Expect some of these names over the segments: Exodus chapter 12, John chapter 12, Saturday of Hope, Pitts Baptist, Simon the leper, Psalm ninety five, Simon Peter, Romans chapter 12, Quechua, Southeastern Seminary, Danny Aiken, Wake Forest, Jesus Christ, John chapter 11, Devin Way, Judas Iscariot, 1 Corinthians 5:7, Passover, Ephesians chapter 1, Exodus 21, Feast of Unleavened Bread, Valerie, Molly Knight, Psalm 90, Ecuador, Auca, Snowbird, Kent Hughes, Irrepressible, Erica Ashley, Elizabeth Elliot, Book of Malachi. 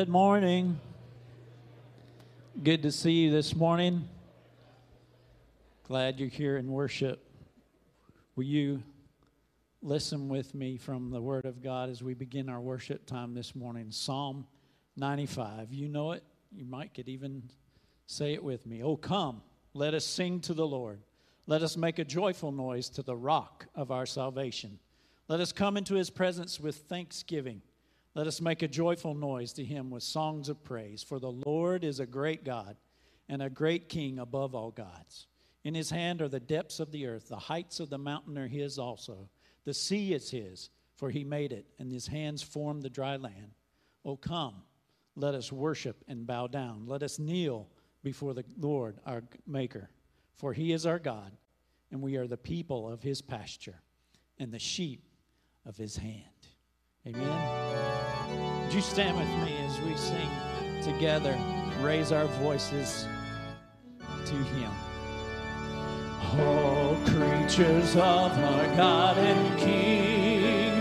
Good morning. Good to see you this morning. Glad you're here in worship. Will you listen with me from the Word of God as we begin our worship time this morning? Psalm 95. You know it. You might could even say it with me. Oh, come, let us sing to the Lord. Let us make a joyful noise to the rock of our salvation. Let us come into his presence with thanksgiving. Let us make a joyful noise to him with songs of praise. For the Lord is a great God and a great King above all gods. In his hand are the depths of the earth. The heights of the mountain are his also. The sea is his, for he made it, and his hands formed the dry land. O come, let us worship and bow down. Let us kneel before the Lord our Maker. For he is our God, and we are the people of his pasture and the sheep of his hand. Amen. Would you stand with me as we sing together, raise our voices to him. All creatures of our God and King,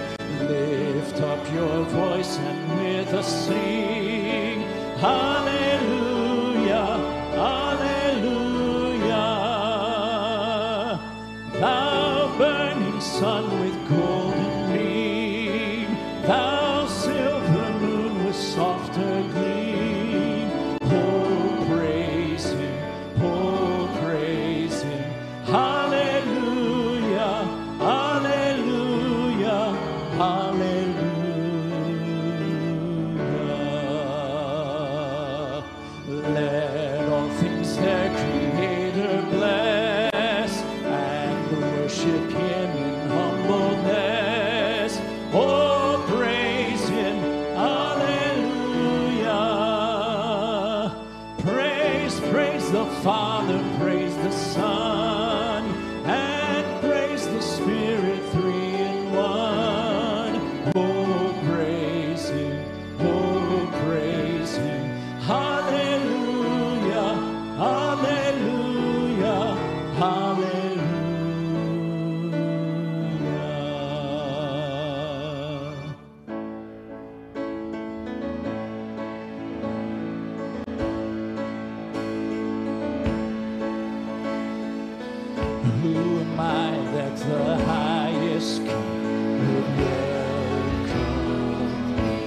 lift up your voice and with us sing. Hallelujah, hallelujah. Thou burning sun with golden softer gleam, oh praise him, hallelujah, hallelujah, hallelujah. Let all things their Creator bless and worship him in humbleness. Oh, Father, praise the Son, and praise the Spirit, three in one. Oh, praise him, oh, praise him. Hallelujah, hallelujah, the highest King would welcome me.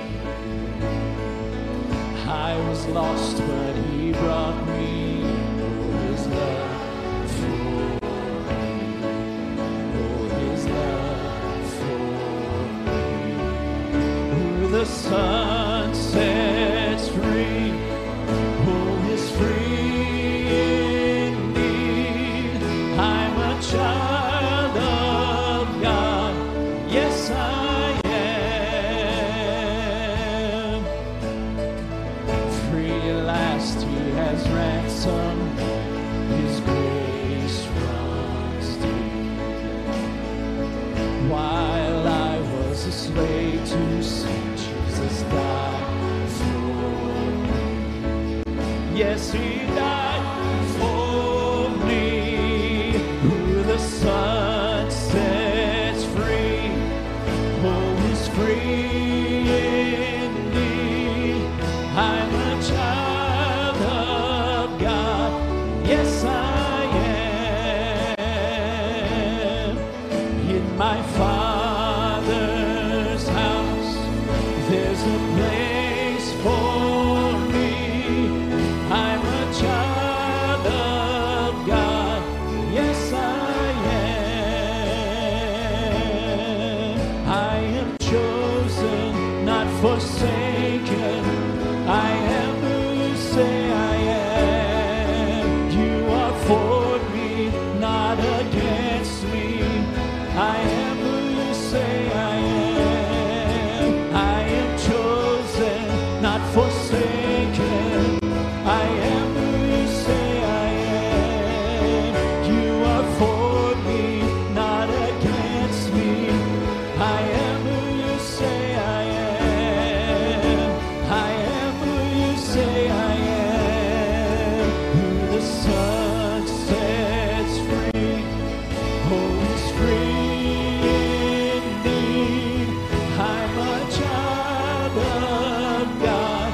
I was lost, but he brought me. Oh, his love for me. Oh, his love for me. Who the sun sets free. Oh, is free indeed. I'm a child. His grace runs deep. While I was a slave to sin, Jesus died for me. Yes, he died for me. Who the Son sets free, oh, is free indeed. I'm a child. Yes, I am. In my Father's house, there's a place for me. I'm a child of God. Yes, I am. I am chosen, not forsaken. I am who say I am. For me, not against me. I am who you say I am. I am chosen, not forsaken. I am who you say I am. You are for me, not against me. I am who you say I am. I am who you say I am. Who the Son sets free, oh, it's free indeed. I'm a child of God,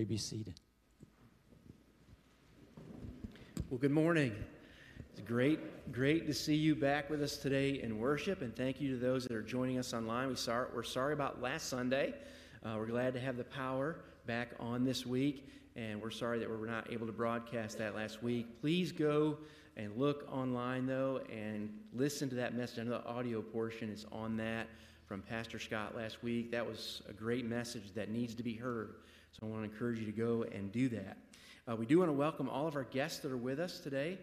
may be seated. Well, good morning. It's great to see you back with us today in worship, and thank you to those that are joining us online. We're sorry about last Sunday. We're glad to have the power back on this week, and we're sorry that we were not able to broadcast that last week. Please go and look online, though, and listen to that message. I know the audio portion is on that from Pastor Scott last week. That was a great message that needs to be heard, so I want to encourage you to go and do that. We do want to welcome all of our guests that are with us today.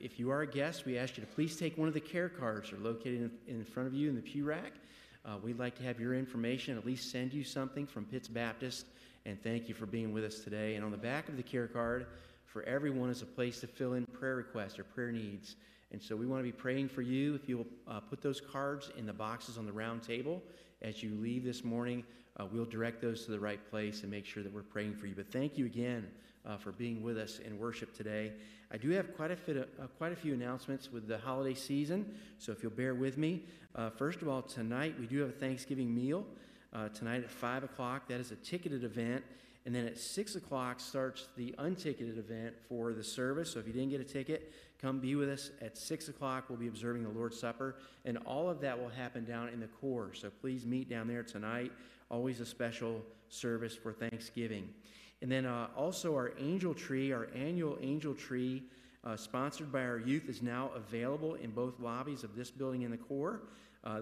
If you are a guest, we ask you to please take one of the care cards that are located in front of you in the pew rack. We'd like to have your information, at least send you something from Pitts Baptist, and thank you for being with us today. And on the back of the care card, for everyone is a place to fill in prayer requests or prayer needs. And so we want to be praying for you. If you'll put those cards in the boxes on the round table as you leave this morning, we'll direct those to the right place and make sure that we're praying for you. But thank you again for being with us in worship today. I do have quite a few announcements with the holiday season, so if you'll bear with me. First of all, tonight we do have a Thanksgiving meal. Tonight at 5 o'clock, that is a ticketed event. And then at 6 o'clock starts the unticketed event for the service. So if you didn't get a ticket, come be with us at 6 o'clock. We'll be observing the Lord's Supper. And all of that will happen down in the core. So please meet down there tonight. Always a special service for Thanksgiving. And then also our angel tree, our annual angel tree, sponsored by our youth, is now available in both lobbies of this building and the core.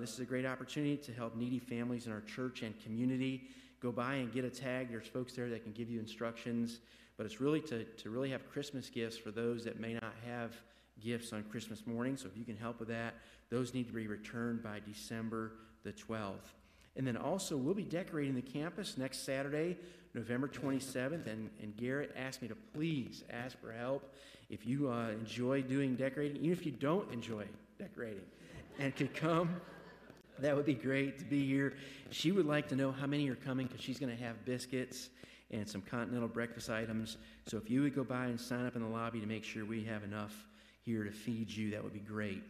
This is a great opportunity to help needy families in our church and community. Go by and get a tag. There's folks there that can give you instructions. But it's really to really have Christmas gifts for those that may not have gifts on Christmas morning. So if you can help with that, those need to be returned by December the 12th. And then also, we'll be decorating the campus next Saturday, November 27th. And Garrett asked me to please ask for help. If you enjoy doing decorating, even if you don't enjoy decorating, and could come, that would be great to be here. She would like to know how many are coming because she's going to have biscuits and some continental breakfast items. So if you would go by and sign up in the lobby to make sure we have enough here to feed you, that would be great.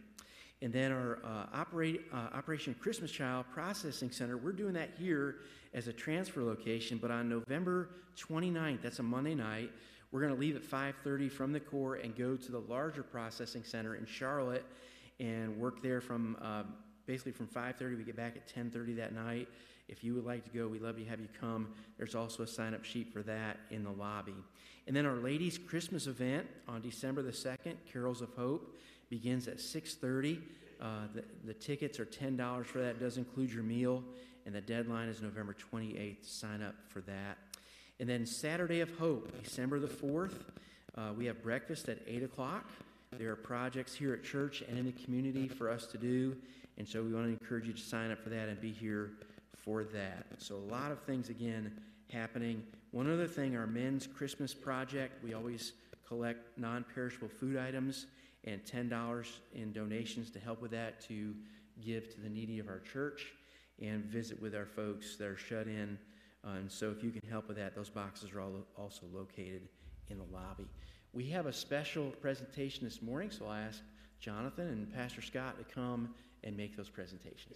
And then our Operation Christmas Child Processing Center, we're doing that here as a transfer location. But on November 29th, that's a Monday night, we're going to leave at 5:30 from the core and go to the larger processing center in Charlotte and work there from basically from 5:30, we get back at 10:30 that night. If you would like to go, we'd love to have you come. There's also a sign-up sheet for that in the lobby. And then our ladies' Christmas event on December the 2nd, Carols of Hope, begins at 6:30. The tickets are $10 for that. It does include your meal, and the deadline is November 28th. Sign up for that. And then Saturday of Hope, December the 4th, we have breakfast at 8 o'clock. There are projects here at church and in the community for us to do, and so we want to encourage you to sign up for that and be here for that. So a lot of things, again, happening. One other thing, our men's Christmas project, we always collect non-perishable food items and $10 in donations to help with that, to give to the needy of our church and visit with our folks that are shut in. And so if you can help with that, those boxes are also located in the lobby. We have a special presentation this morning, so I'll ask Jonathan and Pastor Scott to come and make those presentations.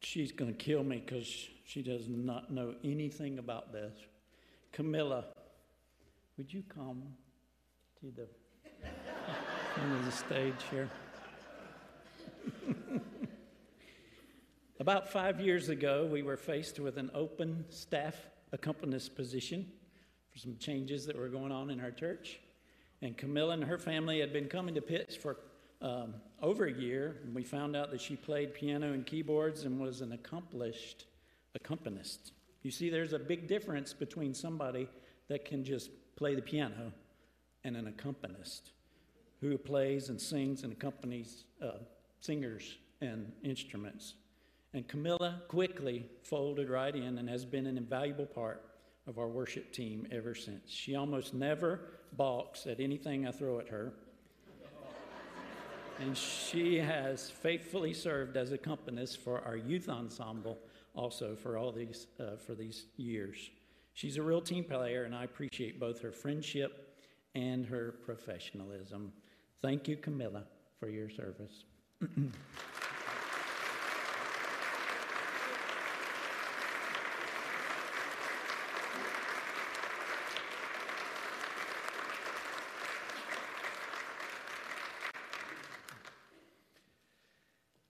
She's going to kill me because she does not know anything about this. Camilla, would you come to the end of the stage here? About 5 years ago, we were faced with an open staff accompanist position for some changes that were going on in our church. And Camilla and her family had been coming to Pitts for over a year, and we found out that she played piano and keyboards and was an accomplished accompanist. You see, there's a big difference between somebody that can just play the piano and an accompanist who plays and sings and accompanies singers and instruments. And Camilla quickly folded right in and has been an invaluable part of our worship team ever since. She almost never balks at anything I throw at her. And she has faithfully served as accompanist for our youth ensemble also for all these years. She's a real team player, and I appreciate both her friendship and her professionalism. Thank you, Camilla, for your service.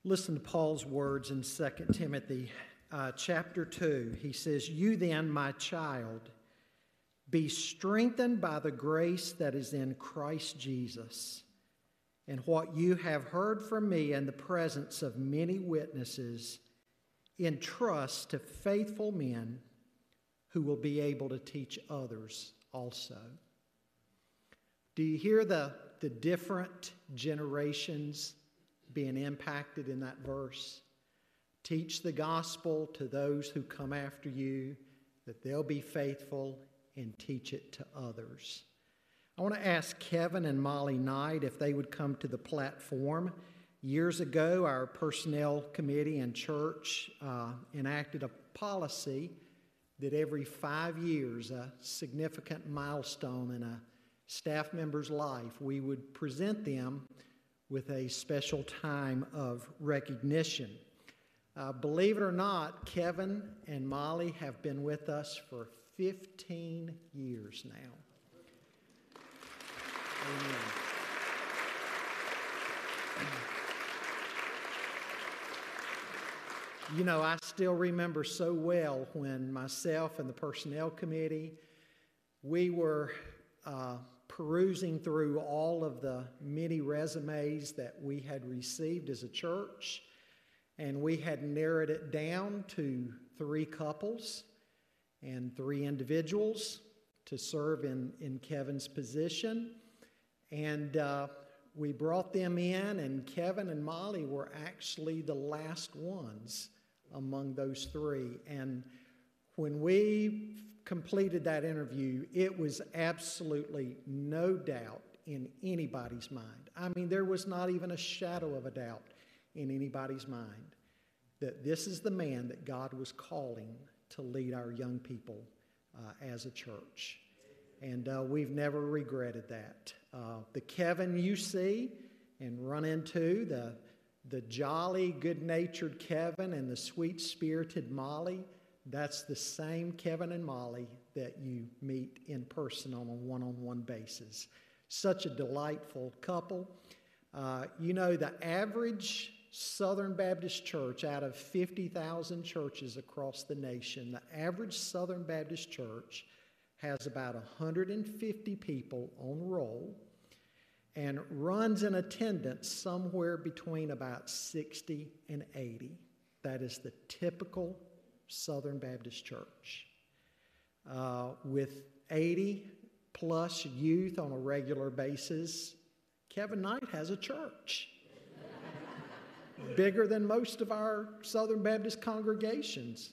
Listen to Paul's words in 2 Timothy chapter 2. He says, "You then, my child, be strengthened by the grace that is in Christ Jesus, and what you have heard from me in the presence of many witnesses, entrust to faithful men who will be able to teach others also." Do you hear the different generations being impacted in that verse? Teach the gospel to those who come after you, that they'll be faithful and teach it to others. I want to ask Kevin and Molly Knight if they would come to the platform. Years ago, our personnel committee and church enacted a policy that every 5 years, a significant milestone in a staff member's life, we would present them with a special time of recognition. Believe it or not, Kevin and Molly have been with us for 15 years now. Amen. You know, I still remember so well when myself and the personnel committee, we were perusing through all of the many resumes that we had received as a church, and we had narrowed it down to 3 couples and 3 individuals to serve in Kevin's position. And we brought them in, and Kevin and Molly were actually the last ones among those 3. And when we completed that interview, it was absolutely no doubt in anybody's mind. I mean, there was not even a shadow of a doubt in anybody's mind that this is the man that God was calling to lead our young people as a church. And we've never regretted that. The Kevin you see and run into, the jolly, good-natured Kevin and the sweet-spirited Molly, that's the same Kevin and Molly that you meet in person on a one-on-one basis. Such a delightful couple. You know, the average Southern Baptist church, out of 50,000 churches across the nation, the average Southern Baptist church has about 150 people on roll and runs in attendance somewhere between about 60 and 80. That is the typical Southern Baptist church. With 80-plus youth on a regular basis, Kevin Knight has a church bigger than most of our Southern Baptist congregations.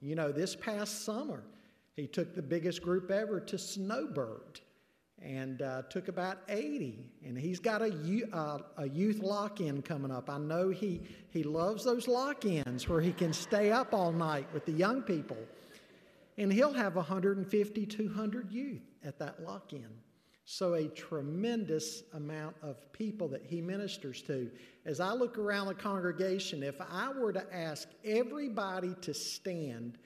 You know, this past summer, he took the biggest group ever to Snowbird and took about 80. And he's got a youth lock-in coming up. I know he loves those lock-ins where he can stay up all night with the young people. And he'll have 150, 200 youth at that lock-in. So a tremendous amount of people that he ministers to. As I look around the congregation, if I were to ask everybody to stand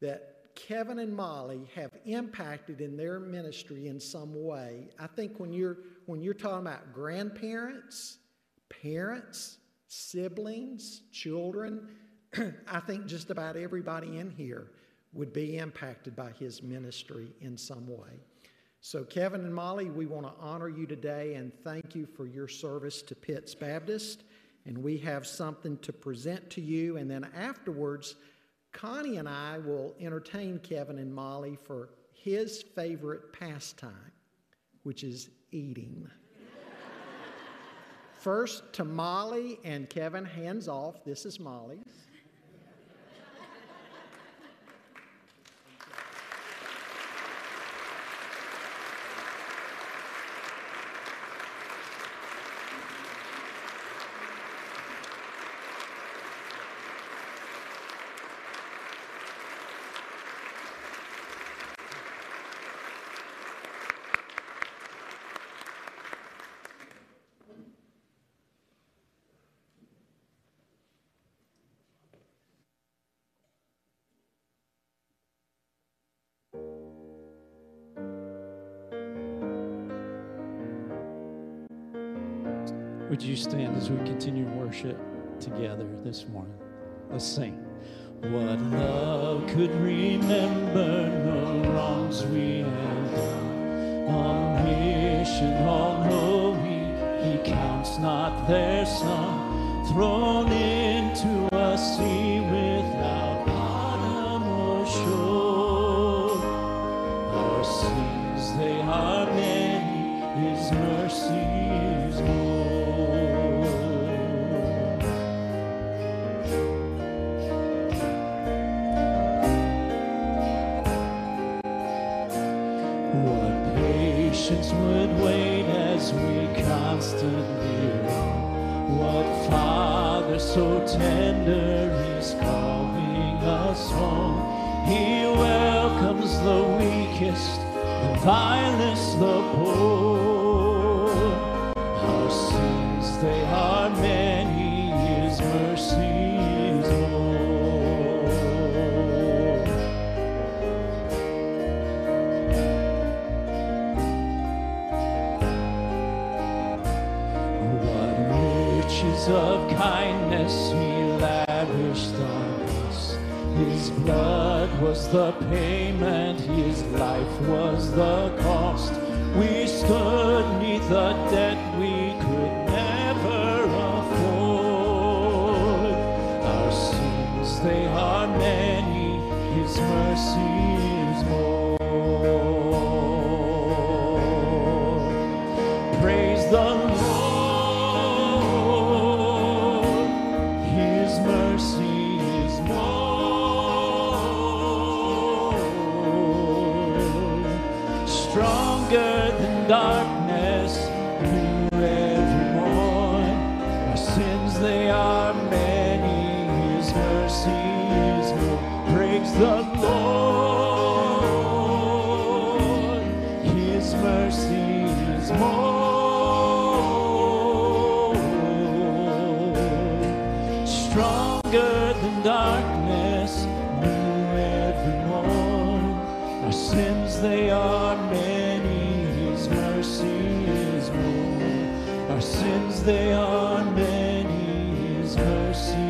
that Kevin and Molly have impacted in their ministry in some way, I think when you're talking about grandparents, parents, siblings, children, I think just about everybody in here would be impacted by his ministry in some way. So Kevin and Molly, we want to honor you today and thank you for your service to Pitts Baptist. And we have something to present to you. And then afterwards, Connie and I will entertain Kevin and Molly for his favorite pastime, which is eating. First to Molly, and Kevin, hands off. This is Molly's. Would you stand as we continue worship together this morning? Let's sing. What love could remember no wrongs we have done. Omniscient, all-knowing, he counts not their sum. Thrown into a sea without bottom or shore. Our sins, they are many, his mercy is more. Would wait as we constantly wrong. What Father so tender is calling us home. He welcomes the weakest, the vilest, the poor. Our sins, they are many, his mercy is more. Of kindness he lavished on us. His blood was the payment, his life was the cost. We stood 'neath the debt we could never afford. Our sins, they are many, his mercy is more. Praise the Lord. Darkness new every morn. Our sins, they are many, his mercy is more. Praise the Lord, his mercy is more. Stronger than darkness new every morn. Our sins, they are many, sins, they are many, his mercy is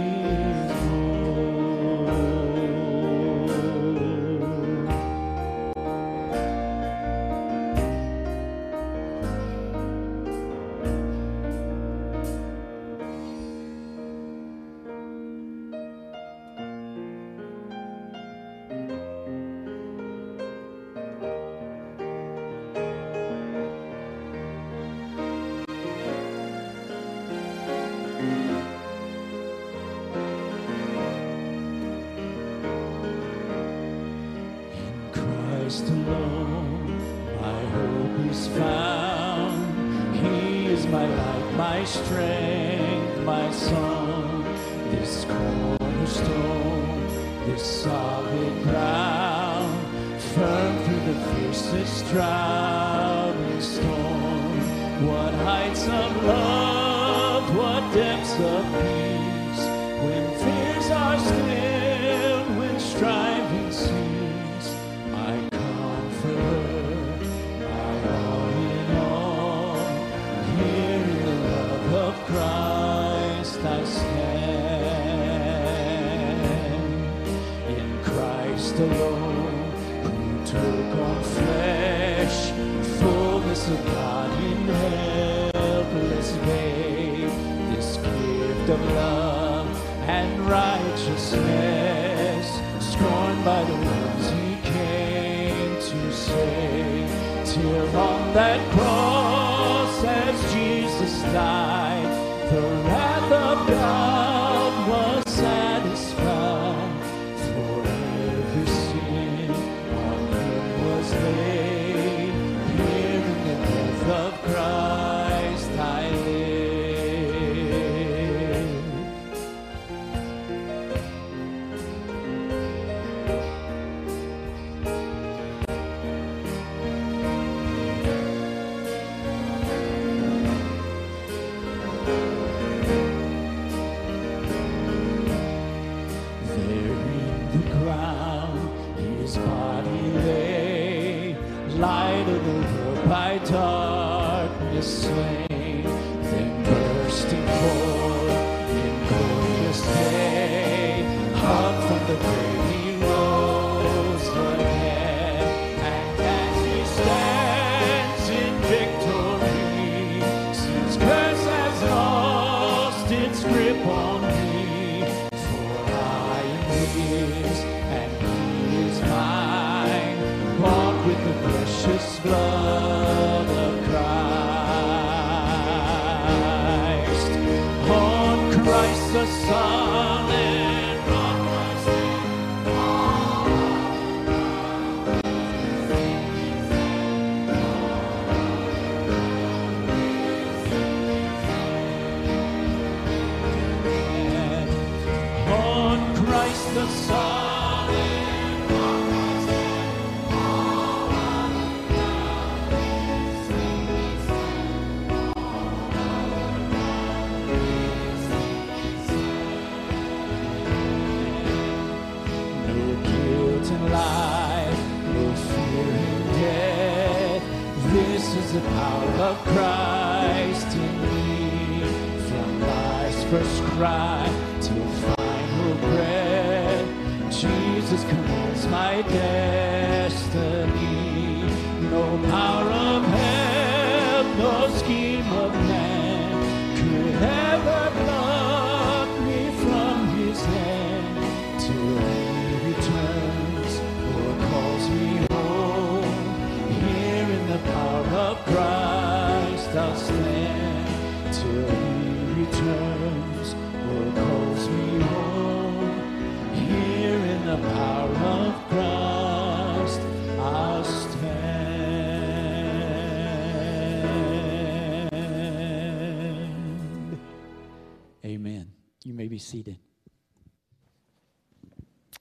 Seated.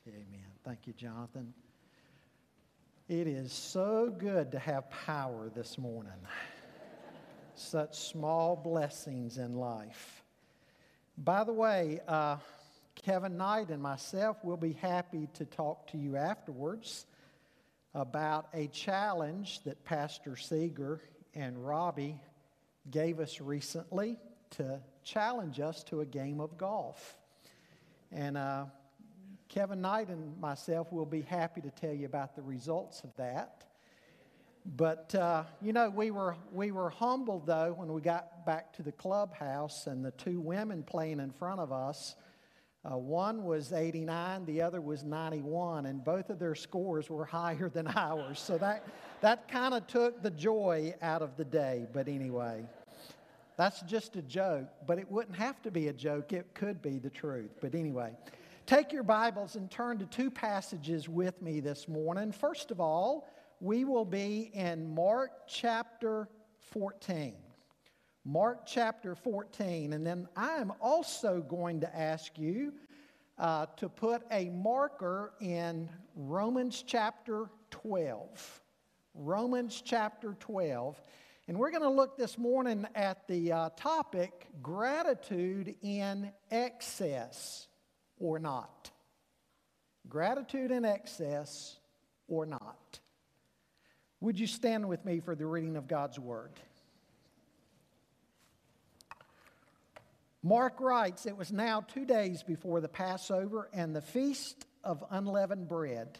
Amen. Thank you, Jonathan. It is so good to have power this morning. Such small blessings in life. By the way, Kevin Knight and myself will be happy to talk to you afterwards about a challenge that Pastor Seeger and Robbie gave us recently to challenge us to a game of golf. And Kevin Knight and myself will be happy to tell you about the results of that. But, you know, we were humbled, though, when we got back to the clubhouse and the two women playing in front of us, one was 89, the other was 91, and both of their scores were higher than ours. So that kind of took the joy out of the day. But anyway, that's just a joke, but it wouldn't have to be a joke. It could be the truth. But anyway, take your Bibles and turn to two passages with me this morning. First of all, we will be in Mark chapter 14. Mark chapter 14. And then I'm also going to ask you to put a marker in Romans chapter 12. Romans chapter 12. And we're going to look this morning at the topic, gratitude in excess or not. Gratitude in excess or not. Would you stand with me for the reading of God's Word? Mark writes, "It was now 2 days before the Passover and the Feast of Unleavened Bread.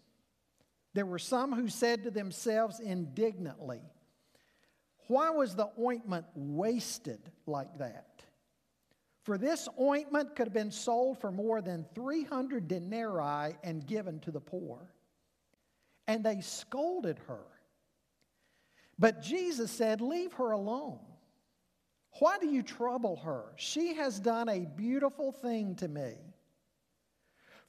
There were some who said to themselves indignantly, 'Why was the ointment wasted like that? For this ointment could have been sold for more than 300 denarii and given to the poor.' And they scolded her. But Jesus said, 'Leave her alone. Why do you trouble her? She has done a beautiful thing to me.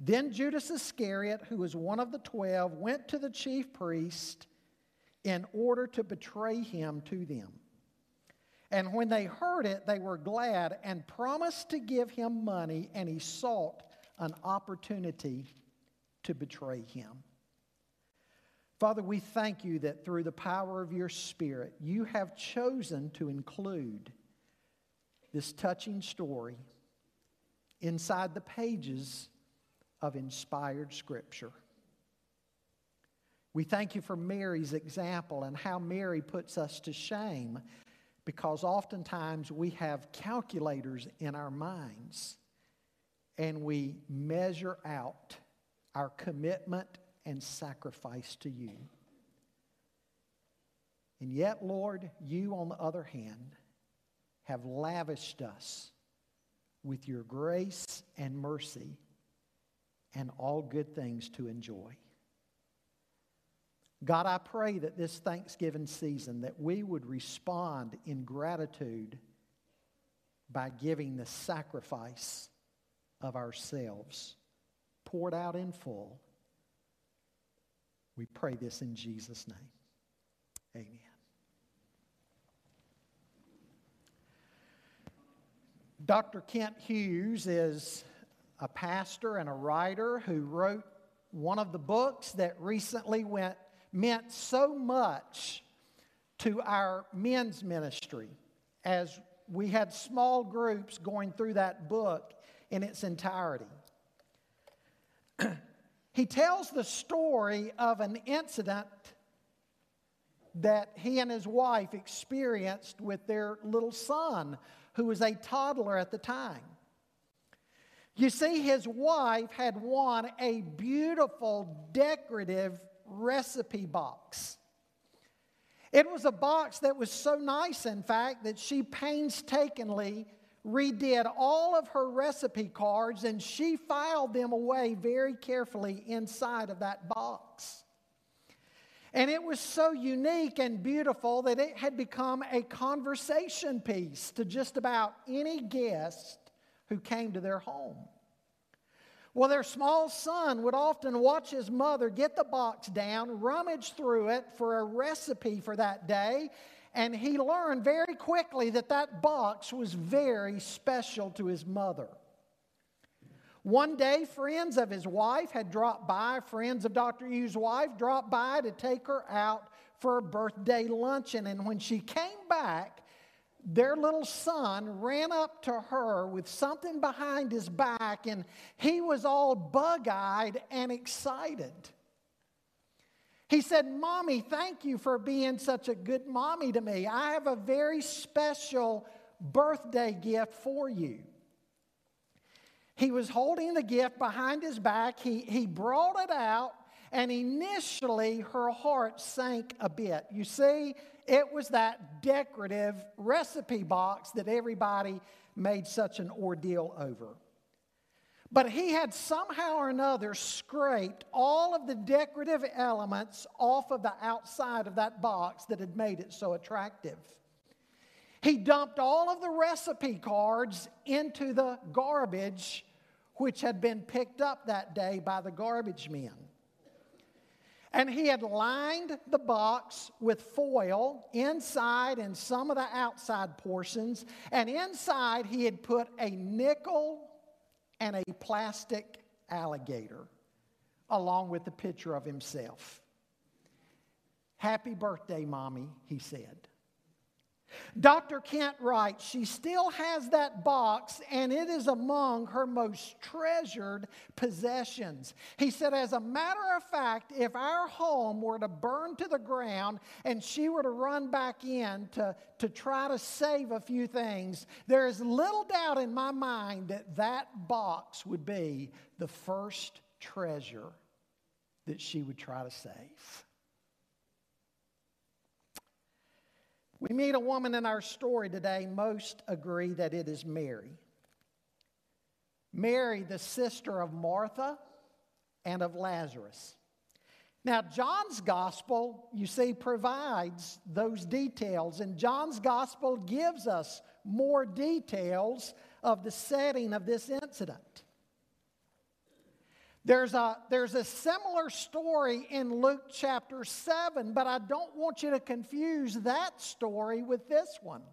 Then Judas Iscariot, who was one of the 12, went to the chief priest in order to betray him to them. And when they heard it, they were glad and promised to give him money, and he sought an opportunity to betray him. Father, we thank you that through the power of your Spirit, you have chosen to include this touching story inside the pages of inspired Scripture. We thank you for Mary's example and how Mary puts us to shame, because oftentimes we have calculators in our minds and we measure out our commitment and sacrifice to you. And yet, Lord, you, on the other hand, have lavished us with your grace and mercy and all good things to enjoy. God, I pray that this Thanksgiving season that we would respond in gratitude by giving the sacrifice of ourselves, poured out in full. We pray this in Jesus' name. Amen. Dr. Kent Hughes is a pastor and a writer who wrote one of the books that recently meant so much to our men's ministry as we had small groups going through that book in its entirety. He tells the story of an incident that he and his wife experienced with their little son, who was a toddler at the time. You see, his wife had won a beautiful decorative recipe box. It was a box that was so nice, in fact, that she painstakingly redid all of her recipe cards, and she filed them away very carefully inside of that box. And it was so unique and beautiful that it had become a conversation piece to just about any guest who came to their home. Well, their small son would often watch his mother get the box down, rummage through it for a recipe for that day, and he learned very quickly that that box was very special to his mother. One day, friends of his wife had dropped by, friends of Dr. Hughes' wife dropped by to take her out for a birthday luncheon. And when she came back, their little son ran up to her with something behind his back, and he was all bug-eyed and excited. He said, "Mommy, thank you for being such a good mommy to me. I have a very special birthday gift for you." He was holding the gift behind his back. He brought it out, and initially her heart sank a bit. You see, it was that decorative recipe box that everybody made such an ordeal over. But he had somehow or another scraped all of the decorative elements off of the outside of that box that had made it so attractive. He dumped all of the recipe cards into the garbage, which had been picked up that day by the garbage men. And he had lined the box with foil inside and some of the outside portions. And inside he had put a nickel and a plastic alligator, along with a picture of himself. "Happy birthday, Mommy," he said. Dr. Kent writes, "She still has that box, and it is among her most treasured possessions." He said, "As a matter of fact, if our home were to burn to the ground and she were to run back in to try to save a few things, there is little doubt in my mind that that box would be the first treasure that she would try to save." We meet a woman in our story today. Most agree that it is Mary. Mary, the sister of Martha and of Lazarus. Now, John's gospel, you see, provides those details, and John's gospel gives us more details of the setting of this incident. There's a similar story in Luke chapter 7, but I don't want you to confuse that story with this one.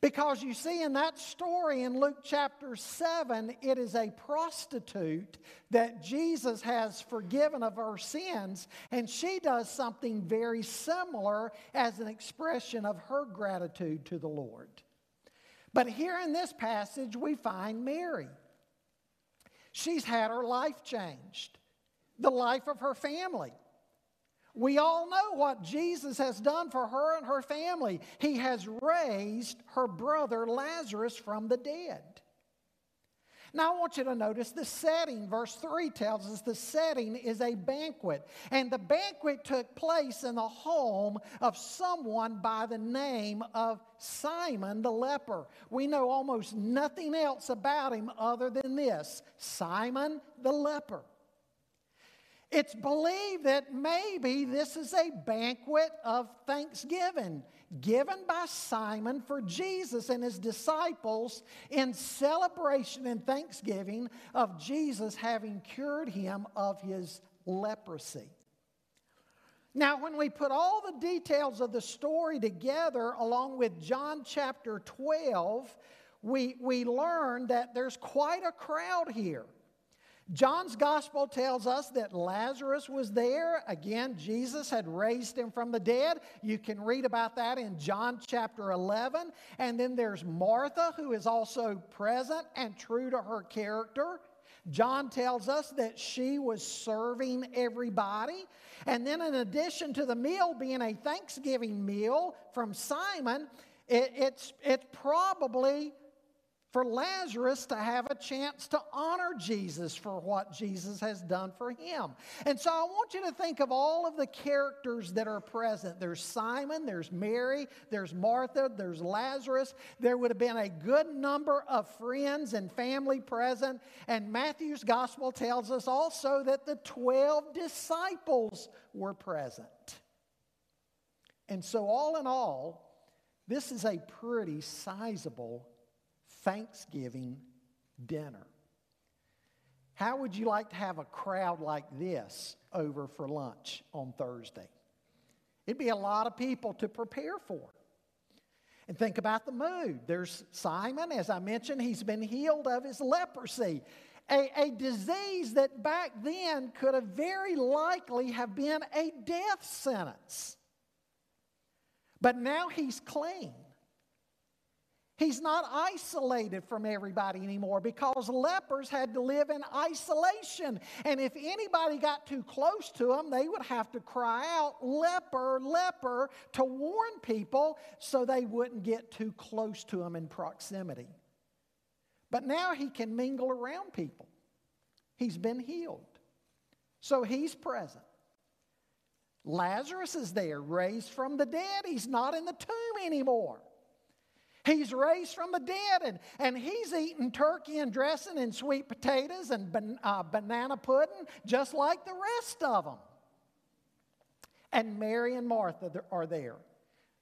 Because you see in that story in Luke chapter 7, it is a prostitute that Jesus has forgiven of her sins, and she does something very similar as an expression of her gratitude to the Lord. But here in this passage, we find Mary. She's had her life changed, the life of her family. We all know what Jesus has done for her and her family. He has raised her brother Lazarus from the dead. Now I want you to notice the setting. Verse 3 tells us the setting is a banquet. And the banquet took place in the home of someone by the name of Simon the leper. We know almost nothing else about him other than this: Simon the leper. It's believed that maybe this is a banquet of thanksgiving given by Simon for Jesus and his disciples in celebration and thanksgiving of Jesus having cured him of his leprosy. Now, when we put all the details of the story together along with John chapter 12, we learn that there's quite a crowd here. John's gospel tells us that Lazarus was there. Again, Jesus had raised him from the dead. You can read about that in John chapter 11. And then there's Martha, who is also present and true to her character. John tells us that she was serving everybody. And then in addition to the meal being a Thanksgiving meal from Simon, it's probably for Lazarus to have a chance to honor Jesus for what Jesus has done for him. And so I want you to think of all of the characters that are present. There's Simon, there's Mary, there's Martha, there's Lazarus. There would have been a good number of friends and family present. And Matthew's gospel tells us also that the 12 disciples were present. And so all in all, this is a pretty sizable Thanksgiving dinner. How would you like to have a crowd like this over for lunch on Thursday? It'd be a lot of people to prepare for. And think about the mood. There's Simon, as I mentioned, he's been healed of his leprosy, a disease that back then could have very likely have been a death sentence. But now he's clean. He's not isolated from everybody anymore because lepers had to live in isolation. And if anybody got too close to him, they would have to cry out, "Leper, leper," to warn people so they wouldn't get too close to him in proximity. But now he can mingle around people. He's been healed. So he's present. Lazarus is there, raised from the dead. He's not in the tomb anymore. He's raised from the dead, and he's eating turkey and dressing and sweet potatoes and banana pudding just like the rest of them. And Mary and Martha are there.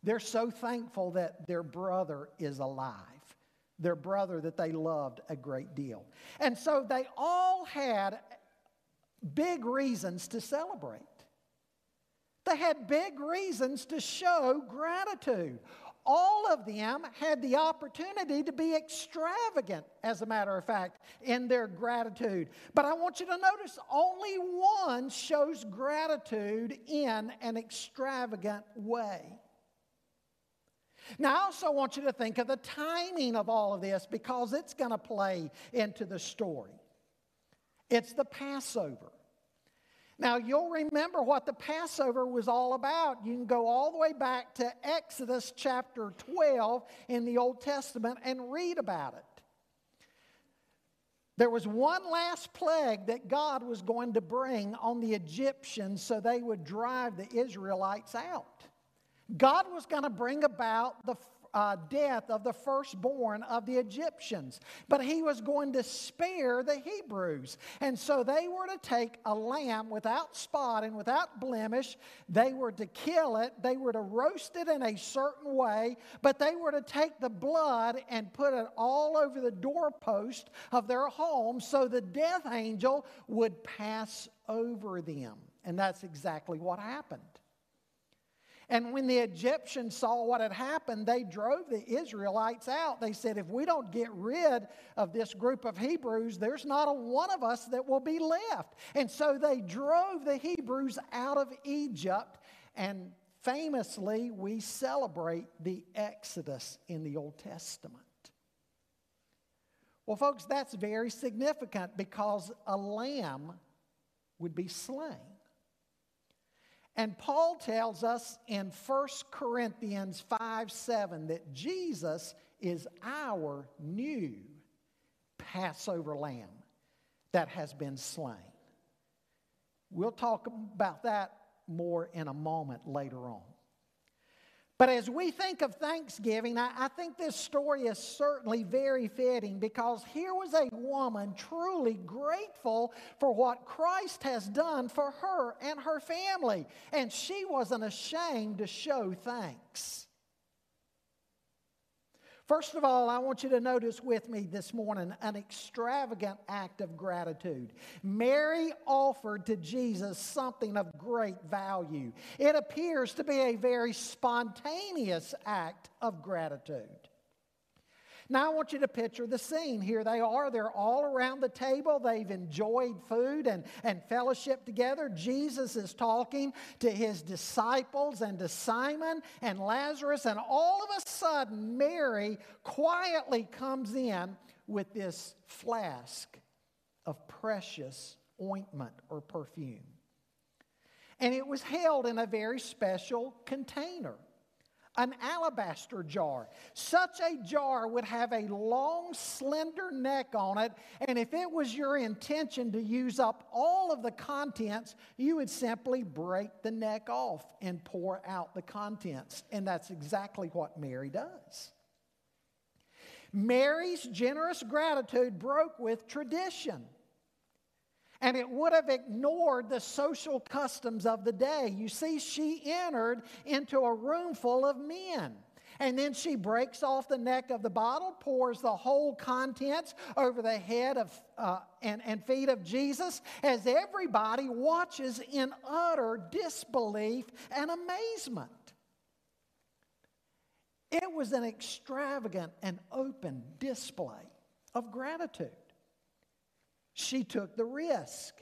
They're so thankful that their brother is alive, their brother that they loved a great deal. And so they all had big reasons to celebrate. They had big reasons to show gratitude. All of them had the opportunity to be extravagant, as a matter of fact, in their gratitude. But I want you to notice only one shows gratitude in an extravagant way. Now, I also want you to think of the timing of all of this because it's going to play into the story. It's the Passover. Now, you'll remember what the Passover was all about. You can go all the way back to Exodus chapter 12 in the Old Testament and read about it. There was one last plague that God was going to bring on the Egyptians so they would drive the Israelites out. God was going to bring about the death of the firstborn of the Egyptians. But he was going to spare the Hebrews. And so they were to take a lamb without spot and without blemish. They were to kill it. They were to roast it in a certain way. But they were to take the blood and put it all over the doorpost of their home so the death angel would pass over them. And that's exactly what happened. And when the Egyptians saw what had happened, they drove the Israelites out. They said, if we don't get rid of this group of Hebrews, there's not a one of us that will be left. And so they drove the Hebrews out of Egypt. And famously, we celebrate the Exodus in the Old Testament. Well, folks, that's very significant because a lamb would be slain. And Paul tells us in 1 Corinthians 5:7 that Jesus is our new Passover lamb that has been slain. We'll talk about that more in a moment later on. But as we think of Thanksgiving, I think this story is certainly very fitting because here was a woman truly grateful for what Christ has done for her and her family, and she wasn't ashamed to show thanks. First of all, I want you to notice with me this morning an extravagant act of gratitude. Mary offered to Jesus something of great value. It appears to be a very spontaneous act of gratitude. Now I want you to picture the scene. Here they are. They're all around the table. They've enjoyed food and fellowship together. Jesus is talking to his disciples and to Simon and Lazarus. And all of a sudden, Mary quietly comes in with this flask of precious ointment or perfume. And it was held in a very special container. An alabaster jar. Such a jar would have a long, slender neck on it, and if it was your intention to use up all of the contents, you would simply break the neck off and pour out the contents. And that's exactly what Mary does. Mary's generous gratitude broke with tradition. And it would have ignored the social customs of the day. You see, she entered into a room full of men. And then she breaks off the neck of the bottle, pours the whole contents over the head of and feet of Jesus as everybody watches in utter disbelief and amazement. It was an extravagant and open display of gratitude. She took the risk.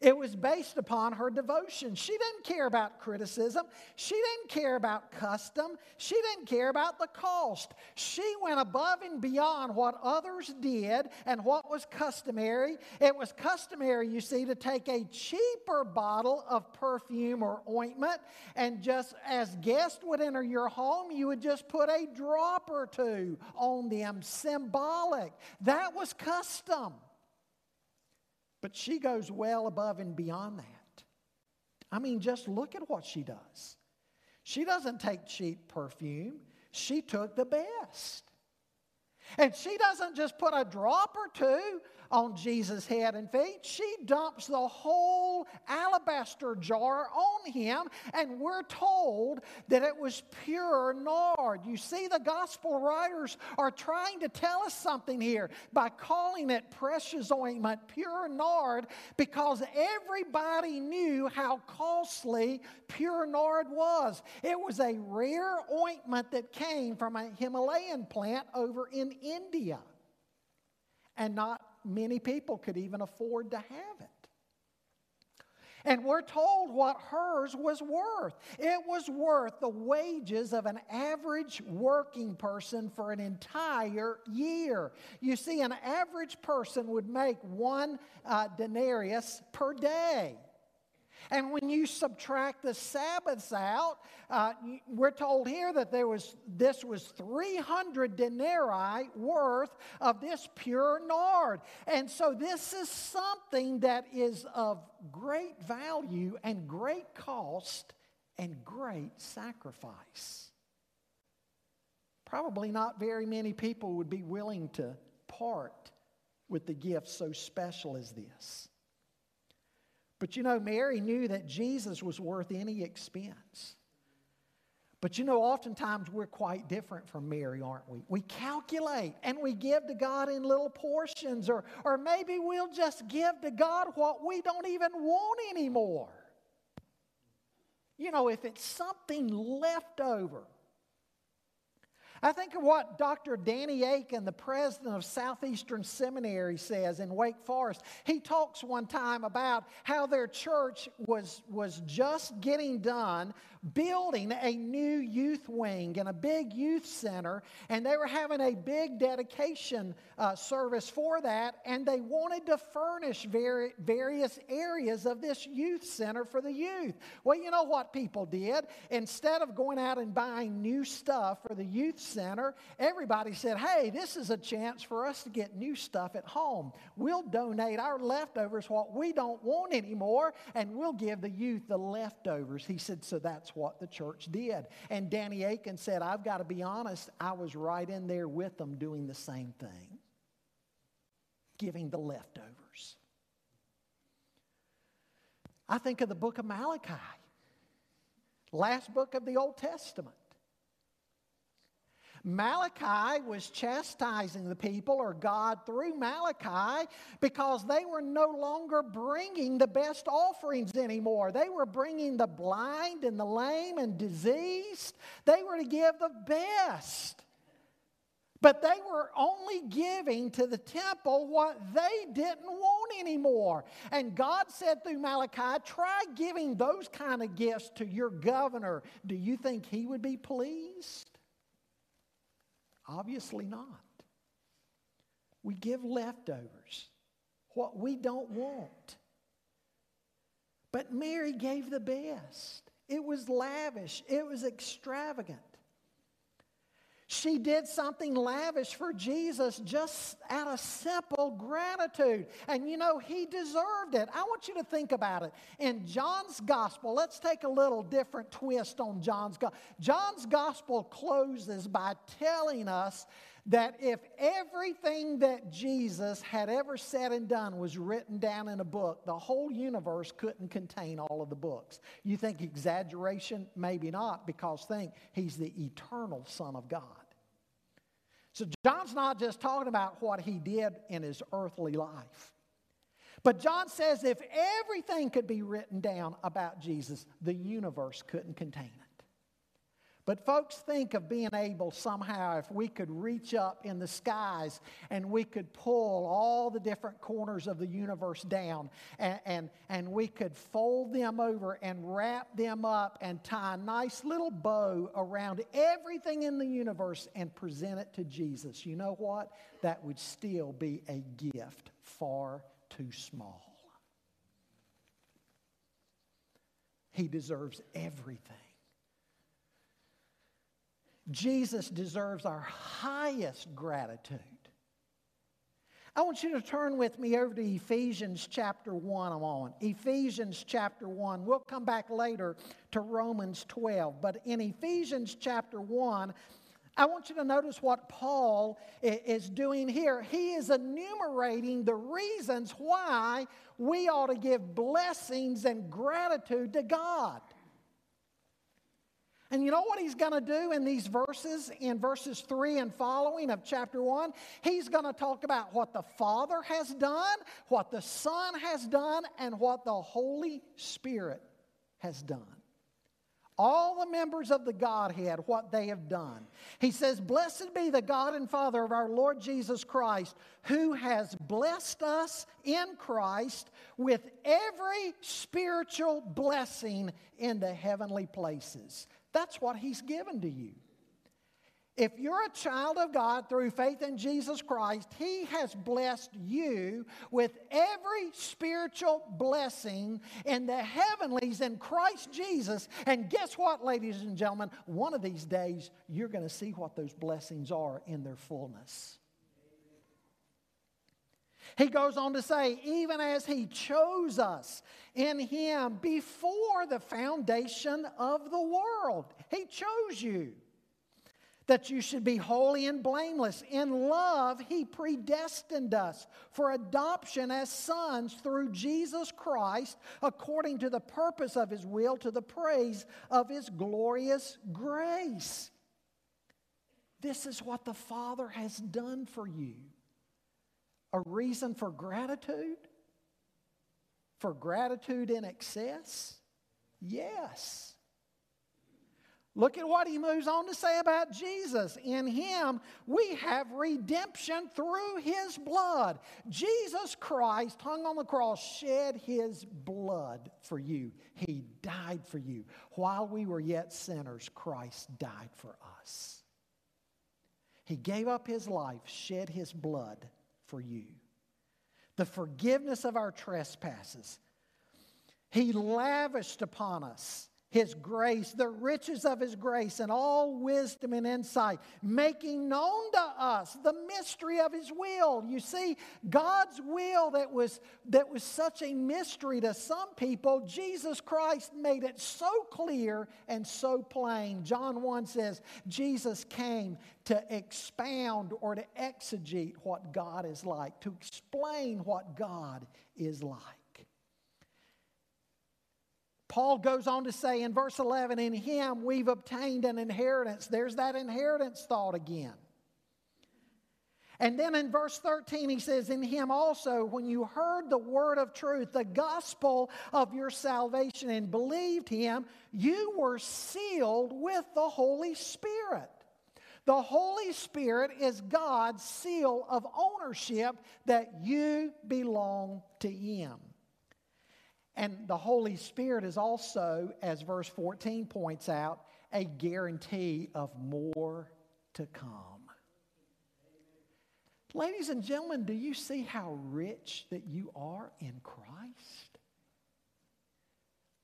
It was based upon her devotion. She didn't care about criticism. She didn't care about custom. She didn't care about the cost. She went above and beyond what others did and what was customary. It was customary, you see, to take a cheaper bottle of perfume or ointment, and just as guests would enter your home, you would just put a drop or two on them, symbolic. That was custom. But she goes well above and beyond that. I mean, just look at what she does. She doesn't take cheap perfume. She took the best. And she doesn't just put a drop or two on Jesus' head and feet. She dumps the whole alabaster jar on him, and we're told that it was pure nard. You see, the gospel writers are trying to tell us something here by calling it precious ointment, pure nard, because everybody knew how costly pure nard was. It was a rare ointment that came from a Himalayan plant over in India, and not many people could even afford to have it. And we're told what hers was worth. It was worth the wages of an average working person for an entire year. You see, an average person would make one denarius per day. And when you subtract the Sabbaths out, we're told here that this was 300 denarii worth of this pure nard. And so this is something that is of great value and great cost and great sacrifice. Probably not very many people would be willing to part with the gift so special as this. But you know, Mary knew that Jesus was worth any expense. But you know, oftentimes we're quite different from Mary, aren't we? We calculate and we give to God in little portions, or maybe we'll just give to God what we don't even want anymore. You you know, if it's something left over. I think of what Dr. Danny Aiken, the president of Southeastern Seminary, says in Wake Forest. He talks one time about how their church was just getting done building a new youth wing and a big youth center, and they were having a big dedication service for that, and they wanted to furnish various areas of this youth center for the youth. Well, you know what people did? Instead of going out and buying new stuff for the youth center, everybody said, hey, this is a chance for us to get new stuff at home. We'll donate our leftovers, what we don't want anymore, and we'll give the youth the leftovers. He said, so that's what the church did. And Danny Aiken said, I've got to be honest, I was right in there with them doing the same thing, giving the leftovers. I think of the book of Malachi, last book of the Old Testament. Malachi was chastising the people, or God through Malachi, because they were no longer bringing the best offerings anymore. They were bringing the blind and the lame and diseased. They were to give the best. But they were only giving to the temple what they didn't want anymore. And God said through Malachi, try giving those kind of gifts to your governor. Do you think he would be pleased? Obviously not. We give leftovers, what we don't want. But Mary gave the best. It was lavish. It was extravagant. She did something lavish for Jesus just out of simple gratitude. And you know, he deserved it. I want you to think about it. In John's gospel, let's take a little different twist on John's gospel. John's gospel closes by telling us that if everything that Jesus had ever said and done was written down in a book, the whole universe couldn't contain all of the books. You think exaggeration? Maybe not, because think, he's the eternal Son of God. So John's not just talking about what he did in his earthly life. But John says if everything could be written down about Jesus, the universe couldn't contain it. But folks think of being able somehow, if we could reach up in the skies and we could pull all the different corners of the universe down and we could fold them over and wrap them up and tie a nice little bow around everything in the universe and present it to Jesus. You know what? That would still be a gift far too small. He deserves everything. Jesus deserves our highest gratitude. I want you to turn with me over to Ephesians chapter 1 a moment. Ephesians chapter 1. We'll come back later to Romans 12. But in Ephesians chapter 1, I want you to notice what Paul is doing here. He is enumerating the reasons why we ought to give blessings and gratitude to God. And you know what he's going to do in these verses, in verses 3 and following of chapter 1? He's going to talk about what the Father has done, what the Son has done, and what the Holy Spirit has done. All the members of the Godhead, what they have done. He says, blessed be the God and Father of our Lord Jesus Christ, who has blessed us in Christ with every spiritual blessing in the heavenly places. That's what he's given to you. If you're a child of God through faith in Jesus Christ, he has blessed you with every spiritual blessing in the heavenlies in Christ Jesus. And guess what, ladies and gentlemen? One of these days, you're going to see what those blessings are in their fullness. He goes on to say, even as he chose us in him before the foundation of the world. He chose you that you should be holy and blameless. In love, he predestined us for adoption as sons through Jesus Christ, according to the purpose of his will, to the praise of his glorious grace. This is what the Father has done for you. A reason for gratitude in excess? Yes. Look at what he moves on to say about Jesus. In him, we have redemption through his blood. Jesus Christ hung on the cross, shed his blood for you. He died for you. While we were yet sinners, Christ died for us. He gave up his life, shed his blood for you. The forgiveness of our trespasses. He lavished upon us his grace, the riches of his grace, and all wisdom and insight, making known to us the mystery of his will. You see, God's will that was such a mystery to some people, Jesus Christ made it so clear and so plain. John 1 says, Jesus came to expound or to exegete what God is like, to explain what God is like. Paul goes on to say in verse 11, in him we've obtained an inheritance. There's that inheritance thought again. And then in verse 13 he says, in him also when you heard the word of truth, the gospel of your salvation, and believed him, you were sealed with the Holy Spirit. The Holy Spirit is God's seal of ownership that you belong to him. And the Holy Spirit is also, as verse 14 points out, a guarantee of more to come. Ladies and gentlemen, do you see how rich that you are in Christ?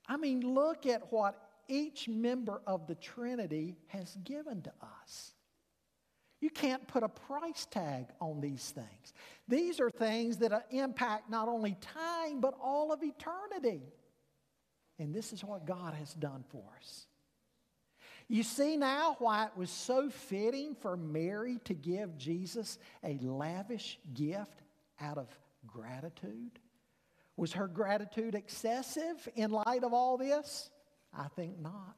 I mean, look at what each member of the Trinity has given to us. You can't put a price tag on these things. These are things that impact not only time, but all of eternity. And this is what God has done for us. You see now why it was so fitting for Mary to give Jesus a lavish gift out of gratitude? Was her gratitude excessive in light of all this? I think not.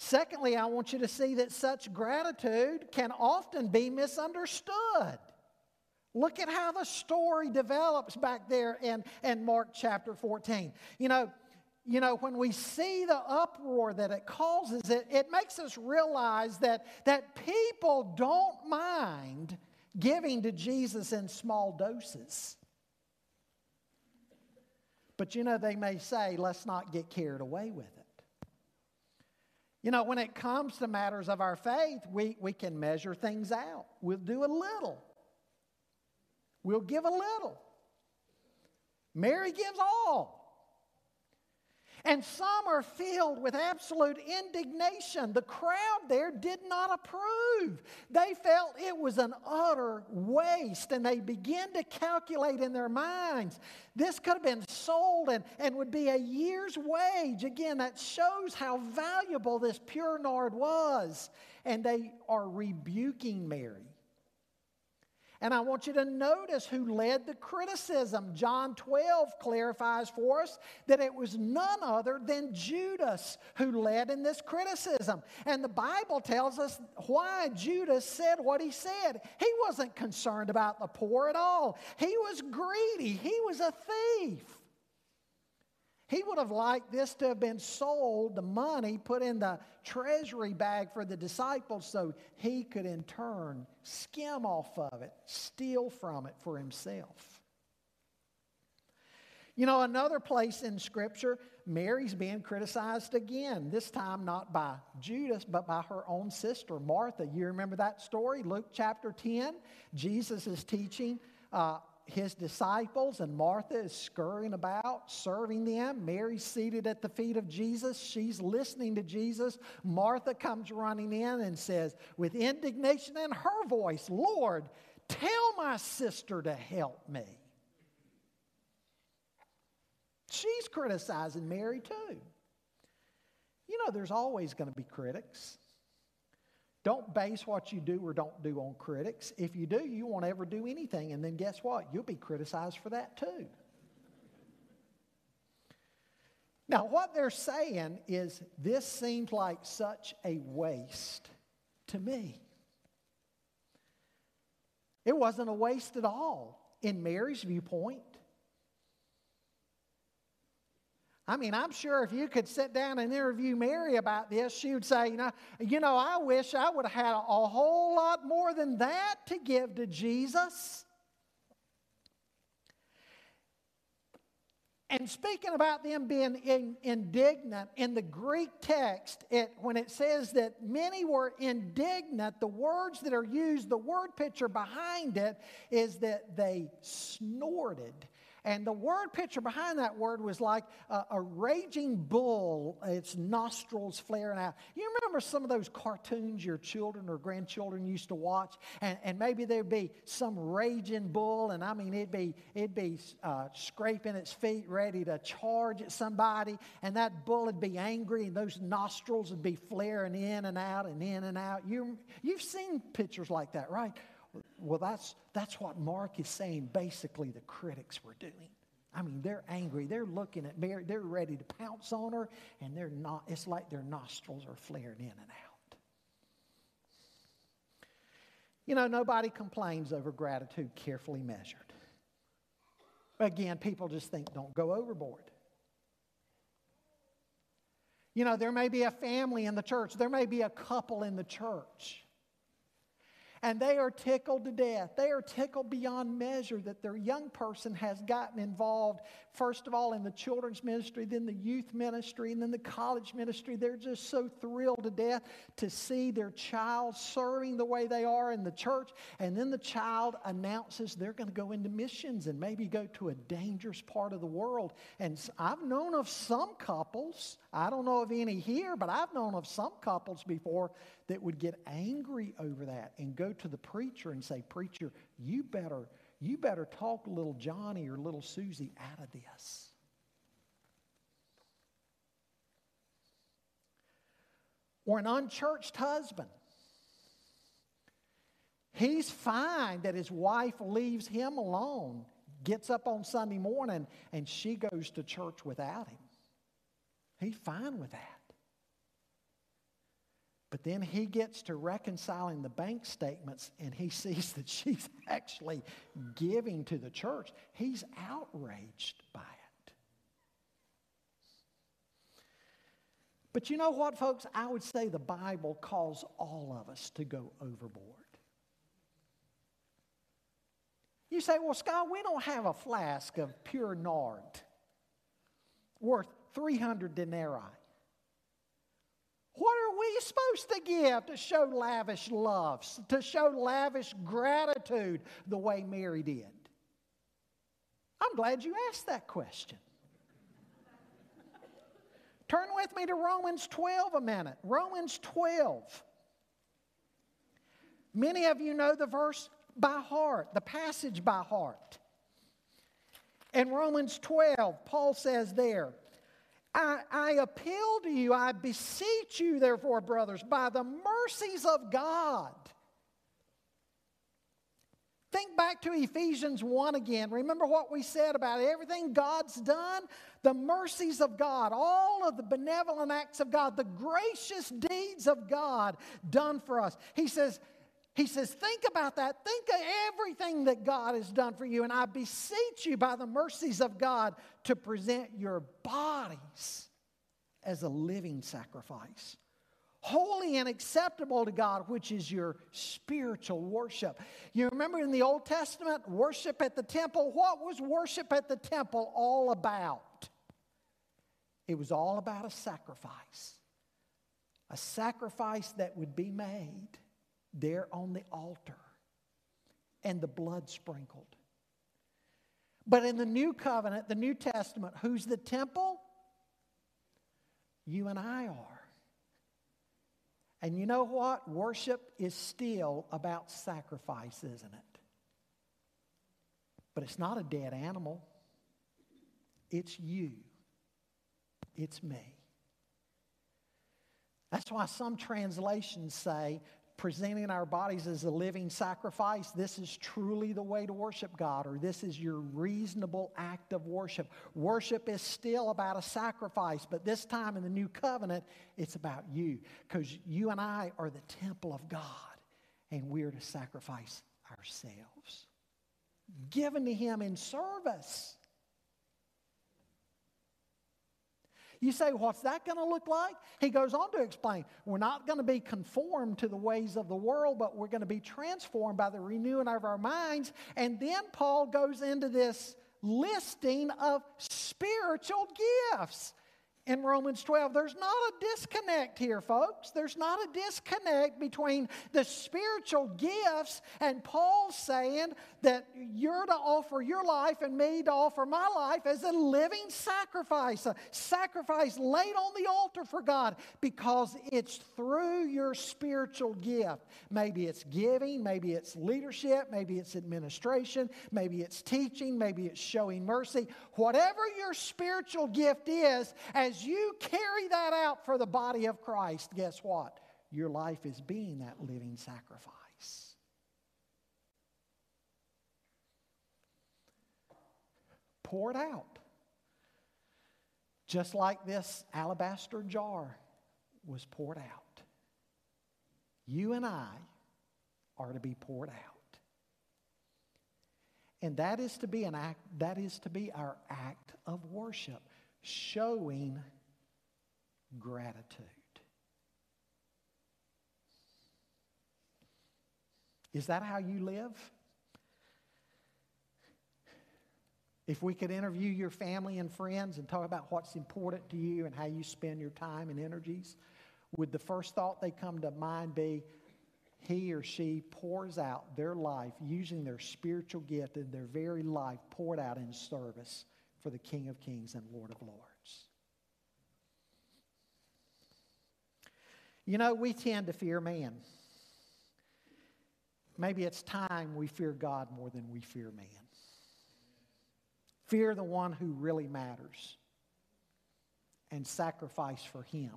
Secondly, I want you to see that such gratitude can often be misunderstood. Look at how the story develops back there in Mark chapter 14. You know, when we see the uproar that it causes, it makes us realize that people don't mind giving to Jesus in small doses. But you know, they may say, let's not get carried away with it. You know, when it comes to matters of our faith, we can measure things out. We'll do a little. We'll give a little. Mary gives all. And some are filled with absolute indignation. The crowd there did not approve. They felt it was an utter waste, and they began to calculate in their minds. This could have been sold and would be a year's wage. Again, that shows how valuable this pure nard was. And they are rebuking Mary. And I want you to notice who led the criticism. John 12 clarifies for us that it was none other than Judas who led in this criticism. And the Bible tells us why Judas said what he said. He wasn't concerned about the poor at all. He was greedy. He was a thief. He would have liked this to have been sold, the money put in the treasury bag for the disciples so he could in turn skim off of it, steal from it for himself. You know, another place in Scripture, Mary's being criticized again, this time not by Judas, but by her own sister, Martha. You remember that story? Luke chapter 10, Jesus is teaching his disciples, and Martha is scurrying about, serving them. Mary's seated at the feet of Jesus. She's listening to Jesus. Martha comes running in and says, with indignation in her voice, Lord, tell my sister to help me. She's criticizing Mary too. You know, there's always going to be critics. Don't base what you do or don't do on critics. If you do, you won't ever do anything, and then guess what? You'll be criticized for that too. Now, what they're saying is, this seemed like such a waste to me. It wasn't a waste at all in Mary's viewpoint. I mean, I'm sure if you could sit down and interview Mary about this, she would say, you know, I wish I would have had a whole lot more than that to give to Jesus. And speaking about them being indignant, in the Greek text, when it says that many were indignant, the words that are used, the word picture behind it is that they snorted. And the word picture behind that word was like a raging bull, its nostrils flaring out. You remember some of those cartoons your children or grandchildren used to watch? And maybe there'd be some raging bull, and I mean, it'd be scraping its feet, ready to charge at somebody. And that bull would be angry, and those nostrils would be flaring in and out and in and out. You've seen pictures like that, right? Well, that's what Mark is saying basically the critics were doing. I mean, they're angry. They're looking at Mary. They're ready to pounce on her, and they're not. It's like their nostrils are flared in and out. You know, nobody complains over gratitude carefully measured. Again, people just think, don't go overboard. You know, there may be a family in the church. There may be a couple in the church. And they are tickled to death. They are tickled beyond measure that their young person has gotten involved, first of all, in the children's ministry, then the youth ministry, and then the college ministry. They're just so thrilled to death to see their child serving the way they are in the church. And then the child announces they're going to go into missions and maybe go to a dangerous part of the world. And I've known of some couples, I don't know of any here, but I've known of some couples before that would get angry over that and go to the preacher and say, "Preacher, you better talk little Johnny or little Susie out of this." Or an unchurched husband. He's fine that his wife leaves him alone, gets up on Sunday morning, and she goes to church without him. He's fine with that. But then he gets to reconciling the bank statements, and he sees that she's actually giving to the church. He's outraged by it. But you know what, folks? I would say the Bible calls all of us to go overboard. You say, well, Scott, we don't have a flask of pure nard worth 300 denarii. What are we supposed to give to show lavish love, to show lavish gratitude the way Mary did? I'm glad you asked that question. Turn with me to Romans 12 a minute. Romans 12. Many of you know the verse by heart, the passage by heart. In Romans 12, Paul says there, I appeal to you, I beseech you, therefore, brothers, by the mercies of God. Think back to Ephesians 1 again. Remember what we said about everything God's done? The mercies of God, all of the benevolent acts of God, the gracious deeds of God done for us. He says, think about that. Think of everything that God has done for you. And I beseech you by the mercies of God to present your bodies as a living sacrifice, holy and acceptable to God, which is your spiritual worship. You remember in the Old Testament, worship at the temple. What was worship at the temple all about? It was all about a sacrifice that would be made there on the altar, and the blood sprinkled. But in the New Covenant, the New Testament, who's the temple? You and I are. And you know what? Worship is still about sacrifice, isn't it? But it's not a dead animal. It's you. It's me. That's why some translations say, presenting our bodies as a living sacrifice, this is truly the way to worship God, or this is your reasonable act of worship. Worship is still about a sacrifice, but this time in the New Covenant, it's about you, because you and I are the temple of God, and we're to sacrifice ourselves, given to Him in service. You say, what's that going to look like? He goes on to explain, we're not going to be conformed to the ways of the world, but we're going to be transformed by the renewing of our minds. And then Paul goes into this listing of spiritual gifts. In Romans 12, there's not a disconnect here, folks. There's not a disconnect between the spiritual gifts and Paul saying that you're to offer your life and me to offer my life as a living sacrifice, a sacrifice laid on the altar for God, because it's through your spiritual gift. Maybe it's giving, maybe it's leadership, maybe it's administration, maybe it's teaching, maybe it's showing mercy. Whatever your spiritual gift is, as you carry that out for the body of Christ, guess what? Your life is being that living sacrifice. Pour it out. Just like this alabaster jar was poured out. You and I are to be poured out. And that is to be an act, that is to be our act of worship. Showing gratitude. Is that how you live? If we could interview your family and friends and talk about what's important to you and how you spend your time and energies, would the first thought they come to mind be, he or she pours out their life using their spiritual gift and their very life poured out in service for the King of Kings and Lord of Lords. You know, we tend to fear man. Maybe it's time we fear God more than we fear man. Fear the one who really matters and sacrifice for him.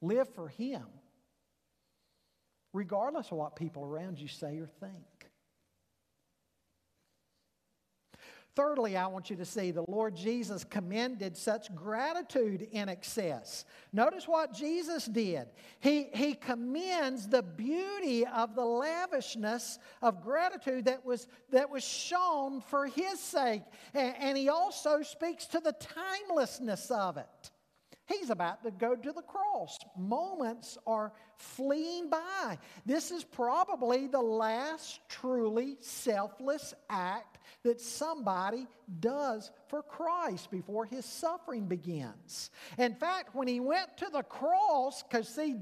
Live for him, regardless of what people around you say or think. Thirdly, I want you to see the Lord Jesus commended such gratitude in excess. Notice what Jesus did. He commends the beauty of the lavishness of gratitude that was shown for his sake. And he also speaks to the timelessness of it. He's about to go to the cross. Moments are fleeing by. This is probably the last truly selfless act that somebody does for Christ before his suffering begins. In fact, when he went to the cross, because see,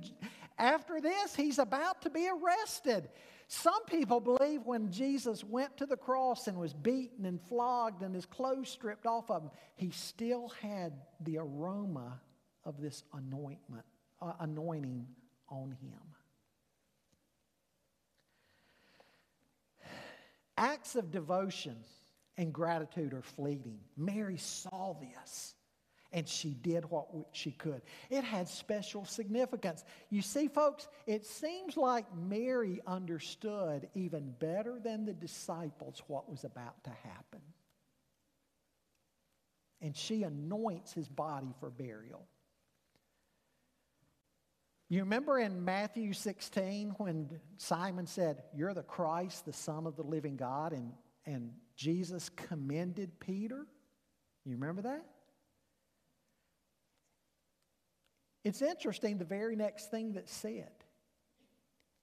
after this, he's about to be arrested. Some people believe when Jesus went to the cross and was beaten and flogged and his clothes stripped off of him, he still had the aroma of this anointing on him. Acts of devotion and gratitude are fleeting. Mary saw this, and she did what she could. It had special significance. You see, folks, it seems like Mary understood even better than the disciples what was about to happen. And she anoints his body for burial. You remember in Matthew 16 when Simon said, "You're the Christ, the Son of the living God," and Jesus commended Peter? You remember that? It's interesting, the very next thing that's said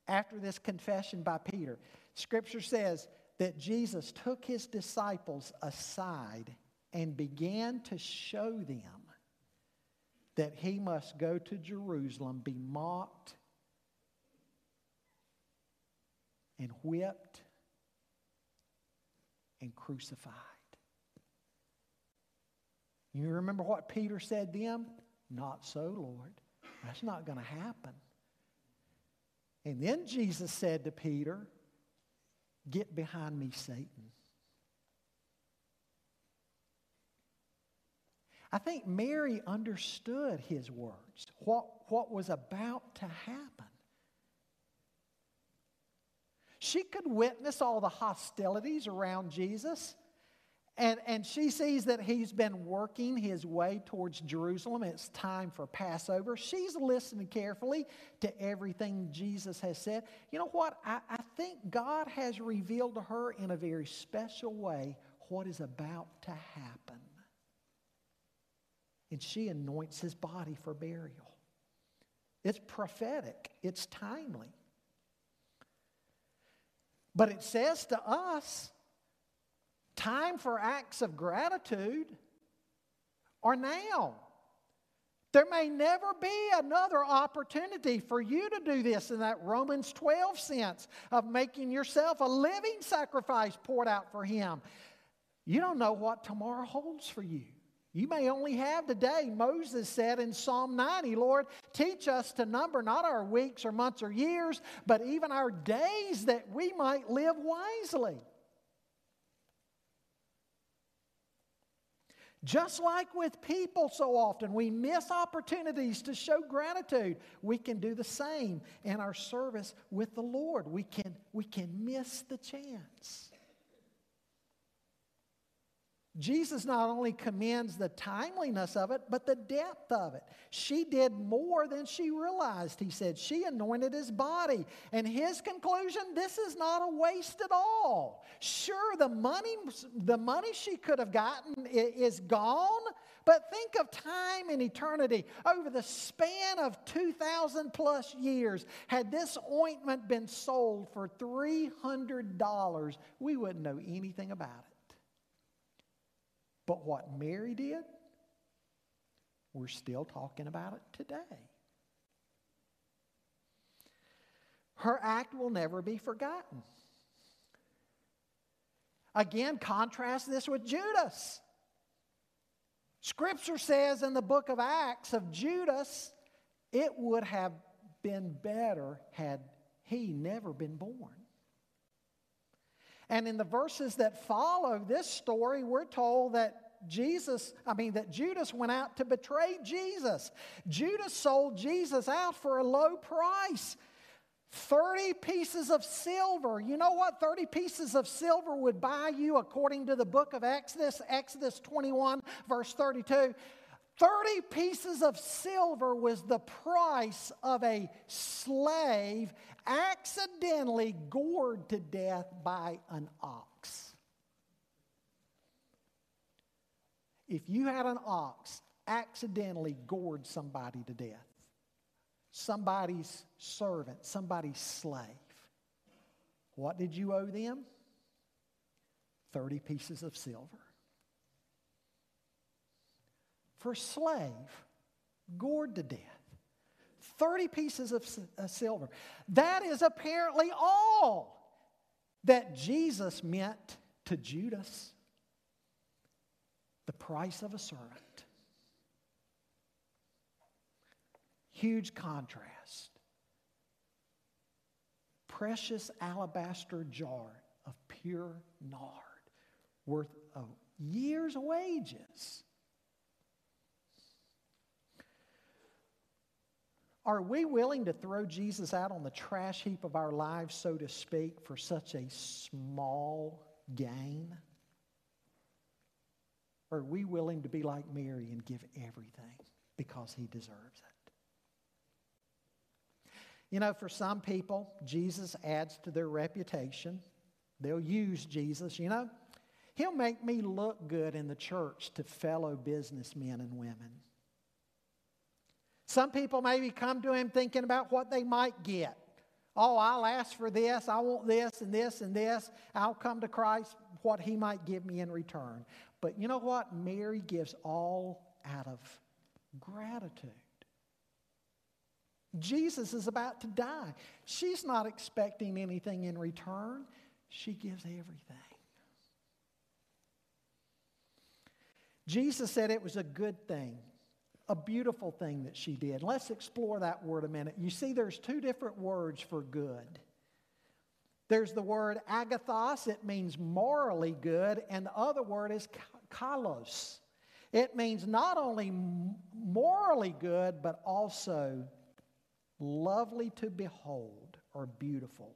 after this confession by Peter, Scripture says that Jesus took his disciples aside and began to show them that he must go to Jerusalem, be mocked and whipped and crucified. You remember what Peter said to them? "Not so, Lord. That's not going to happen." And then Jesus said to Peter, "Get behind me, Satan." I think Mary understood his words, what was about to happen. She could witness all the hostilities around Jesus, and she sees that he's been working his way towards Jerusalem. It's time for Passover. She's listening carefully to everything Jesus has said. You know what? I think God has revealed to her in a very special way what is about to happen. and she anoints his body for burial. It's prophetic. It's timely. But it says to us, time for acts of gratitude are now. There may never be another opportunity for you to do this in that Romans 12 sense of making yourself a living sacrifice poured out for him. You don't know what tomorrow holds for you. You may only have today. Moses said in Psalm 90, Lord, teach us to number not our weeks or months or years, but even our days, that we might live wisely. Just like with people so often, we miss opportunities to show gratitude. We can do the same in our service with the Lord. We can miss the chance. Jesus not only commends the timeliness of it, but the depth of it. She did more than she realized, he said. She anointed his body. And his conclusion, this is not a waste at all. Sure, the money she could have gotten is gone, but think of time and eternity. Over the span of 2,000 plus years, had this ointment been sold for $300, we wouldn't know anything about it. But what Mary did, we're still talking about it today. Her act will never be forgotten. Again, contrast this with Judas. Scripture says in the book of Acts of Judas, it would have been better had he never been born. And in the verses that follow this story, we're told that Judas went out to betray Jesus. Judas sold Jesus out for a low price. 30 pieces of silver. You know what 30 pieces of silver would buy you according to the book of Exodus, Exodus 21, verse 32. 30 pieces of silver was the price of a slave accidentally gored to death by an ox. If you had an ox accidentally gored somebody to death, somebody's servant, somebody's slave, what did you owe them? 30 pieces of silver. For a slave gored to death, 30 pieces of silver. That is apparently all that Jesus meant to Judas, the price of a servant. Huge contrast. Precious alabaster jar of pure nard, worth a year's wages. Are we willing to throw Jesus out on the trash heap of our lives, so to speak, for such a small gain? Or are we willing to be like Mary and give everything because he deserves it? You know, for some people, Jesus adds to their reputation. They'll use Jesus, you know. He'll make me look good in the church to fellow businessmen and women. Some people maybe come to him thinking about what they might get. Oh, I'll ask for this. I want this and this and this. I'll come to Christ, what he might give me in return. But you know what? Mary gives all out of gratitude. Jesus is about to die. She's not expecting anything in return. She gives everything. Jesus said it was a good thing. A beautiful thing that she did. Let's explore that word a minute. You see, there's two different words for good. There's the word agathos, it means morally good, and the other word is kalos. It means not only morally good, but also lovely to behold or beautiful.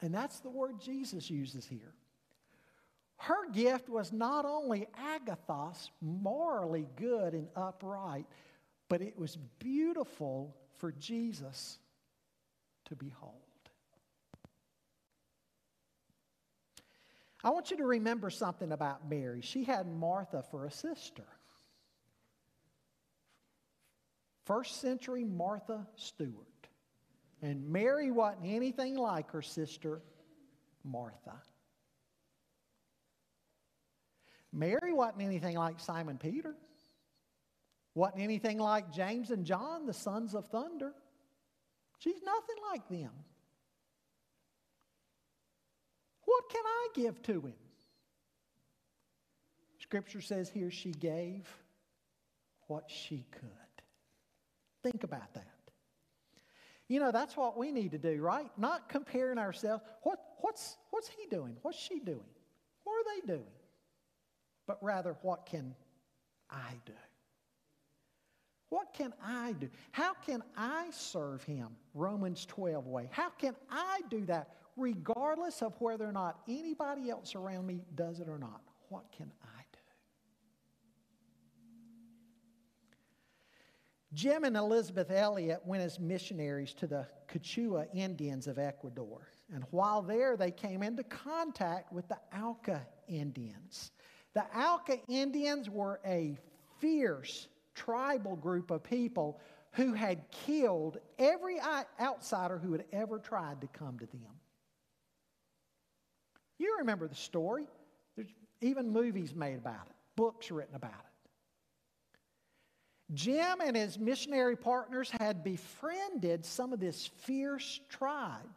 And that's the word Jesus uses here. Her gift was not only agathos, morally good and upright, but it was beautiful for Jesus to behold. I want you to remember something about Mary. She had Martha for a sister. First century Martha Stewart. And Mary wasn't anything like her sister Martha. Mary wasn't anything like Simon Peter. Wasn't anything like James and John, the sons of thunder. She's nothing like them. What can I give to him? Scripture says here she gave what she could. Think about that. You know, that's what we need to do, right? Not comparing ourselves. What's he doing? What's she doing? What are they doing? But rather, what can I do? What can I do? How can I serve him? Romans 12 way. How can I do that regardless of whether or not anybody else around me does it or not? What can I do? Jim and Elizabeth Elliot went as missionaries to the Quechua Indians of Ecuador. And while there, they came into contact with the Auca Indians. The Auca Indians were a fierce tribal group of people who had killed every outsider who had ever tried to come to them. You remember the story. There's even movies made about it, books written about it. Jim and his missionary partners had befriended some of this fierce tribe,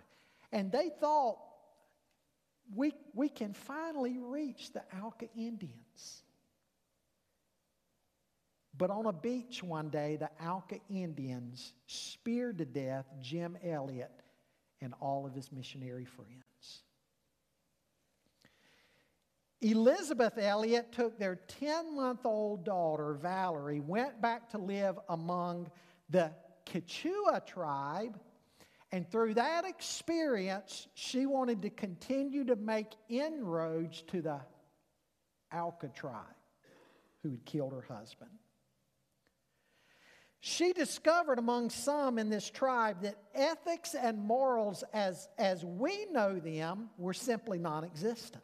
and they thought, we can finally reach the Auca Indians. But on a beach one day, the Auca Indians speared to death Jim Elliot and all of his missionary friends. Elizabeth Elliot took their 10-month-old daughter, Valerie, went back to live among the Quechua tribe, and through that experience, she wanted to continue to make inroads to the Auca tribe who had killed her husband. She discovered among some in this tribe that ethics and morals as we know them were simply non-existent.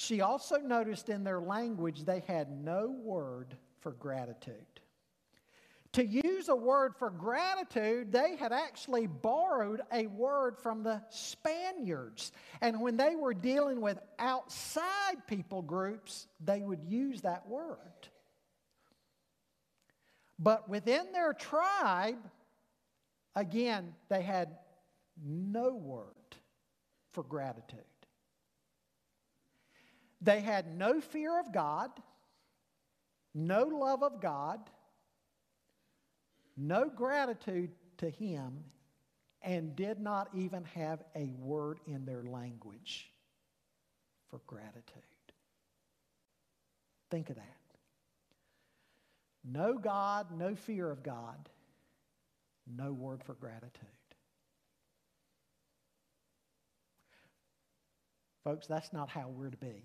She also noticed in their language they had no word for gratitude. To use a word for gratitude, they had actually borrowed a word from the Spaniards. And when they were dealing with outside people groups, they would use that word. But within their tribe, again, they had no word for gratitude. They had no fear of God, no love of God, no gratitude to Him, and did not even have a word in their language for gratitude. Think of that. No God, no fear of God, no word for gratitude. Folks, that's not how we're to be.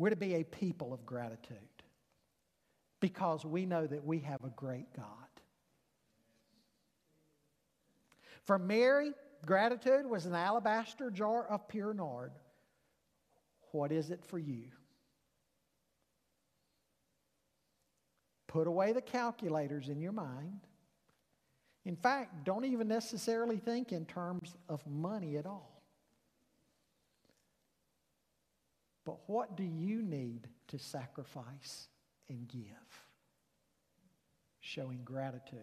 We're to be a people of gratitude because we know that we have a great God. For Mary, gratitude was an alabaster jar of pure nard. What is it for you? Put away the calculators in your mind. In fact, don't even necessarily think in terms of money at all. But what do you need to sacrifice and give? Showing gratitude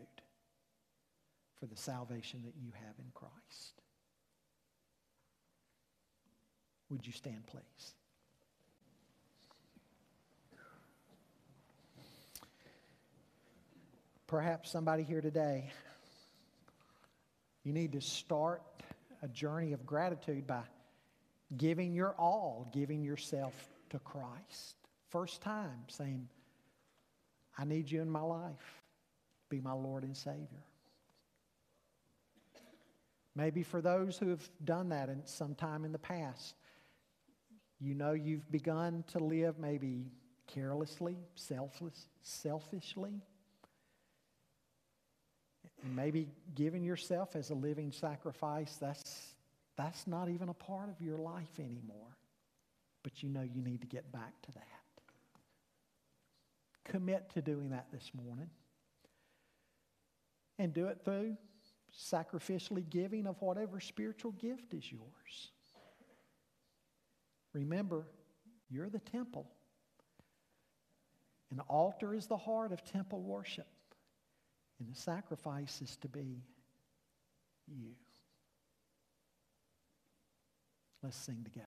for the salvation that you have in Christ. Would you stand, please? Perhaps somebody here today, you need to start a journey of gratitude by giving your all, giving yourself to Christ. First time saying, I need you in my life. Be my Lord and Savior. Maybe for those who have done that in some time in the past, you know you've begun to live maybe carelessly, selfishly. Maybe giving yourself as a living sacrifice, that's not even a part of your life anymore. But you know you need to get back to that. commit to doing that this morning. And do it through sacrificially giving of whatever spiritual gift is yours. Remember, you're the temple. An altar is the heart of temple worship. And the sacrifice is to be you. Let's sing together.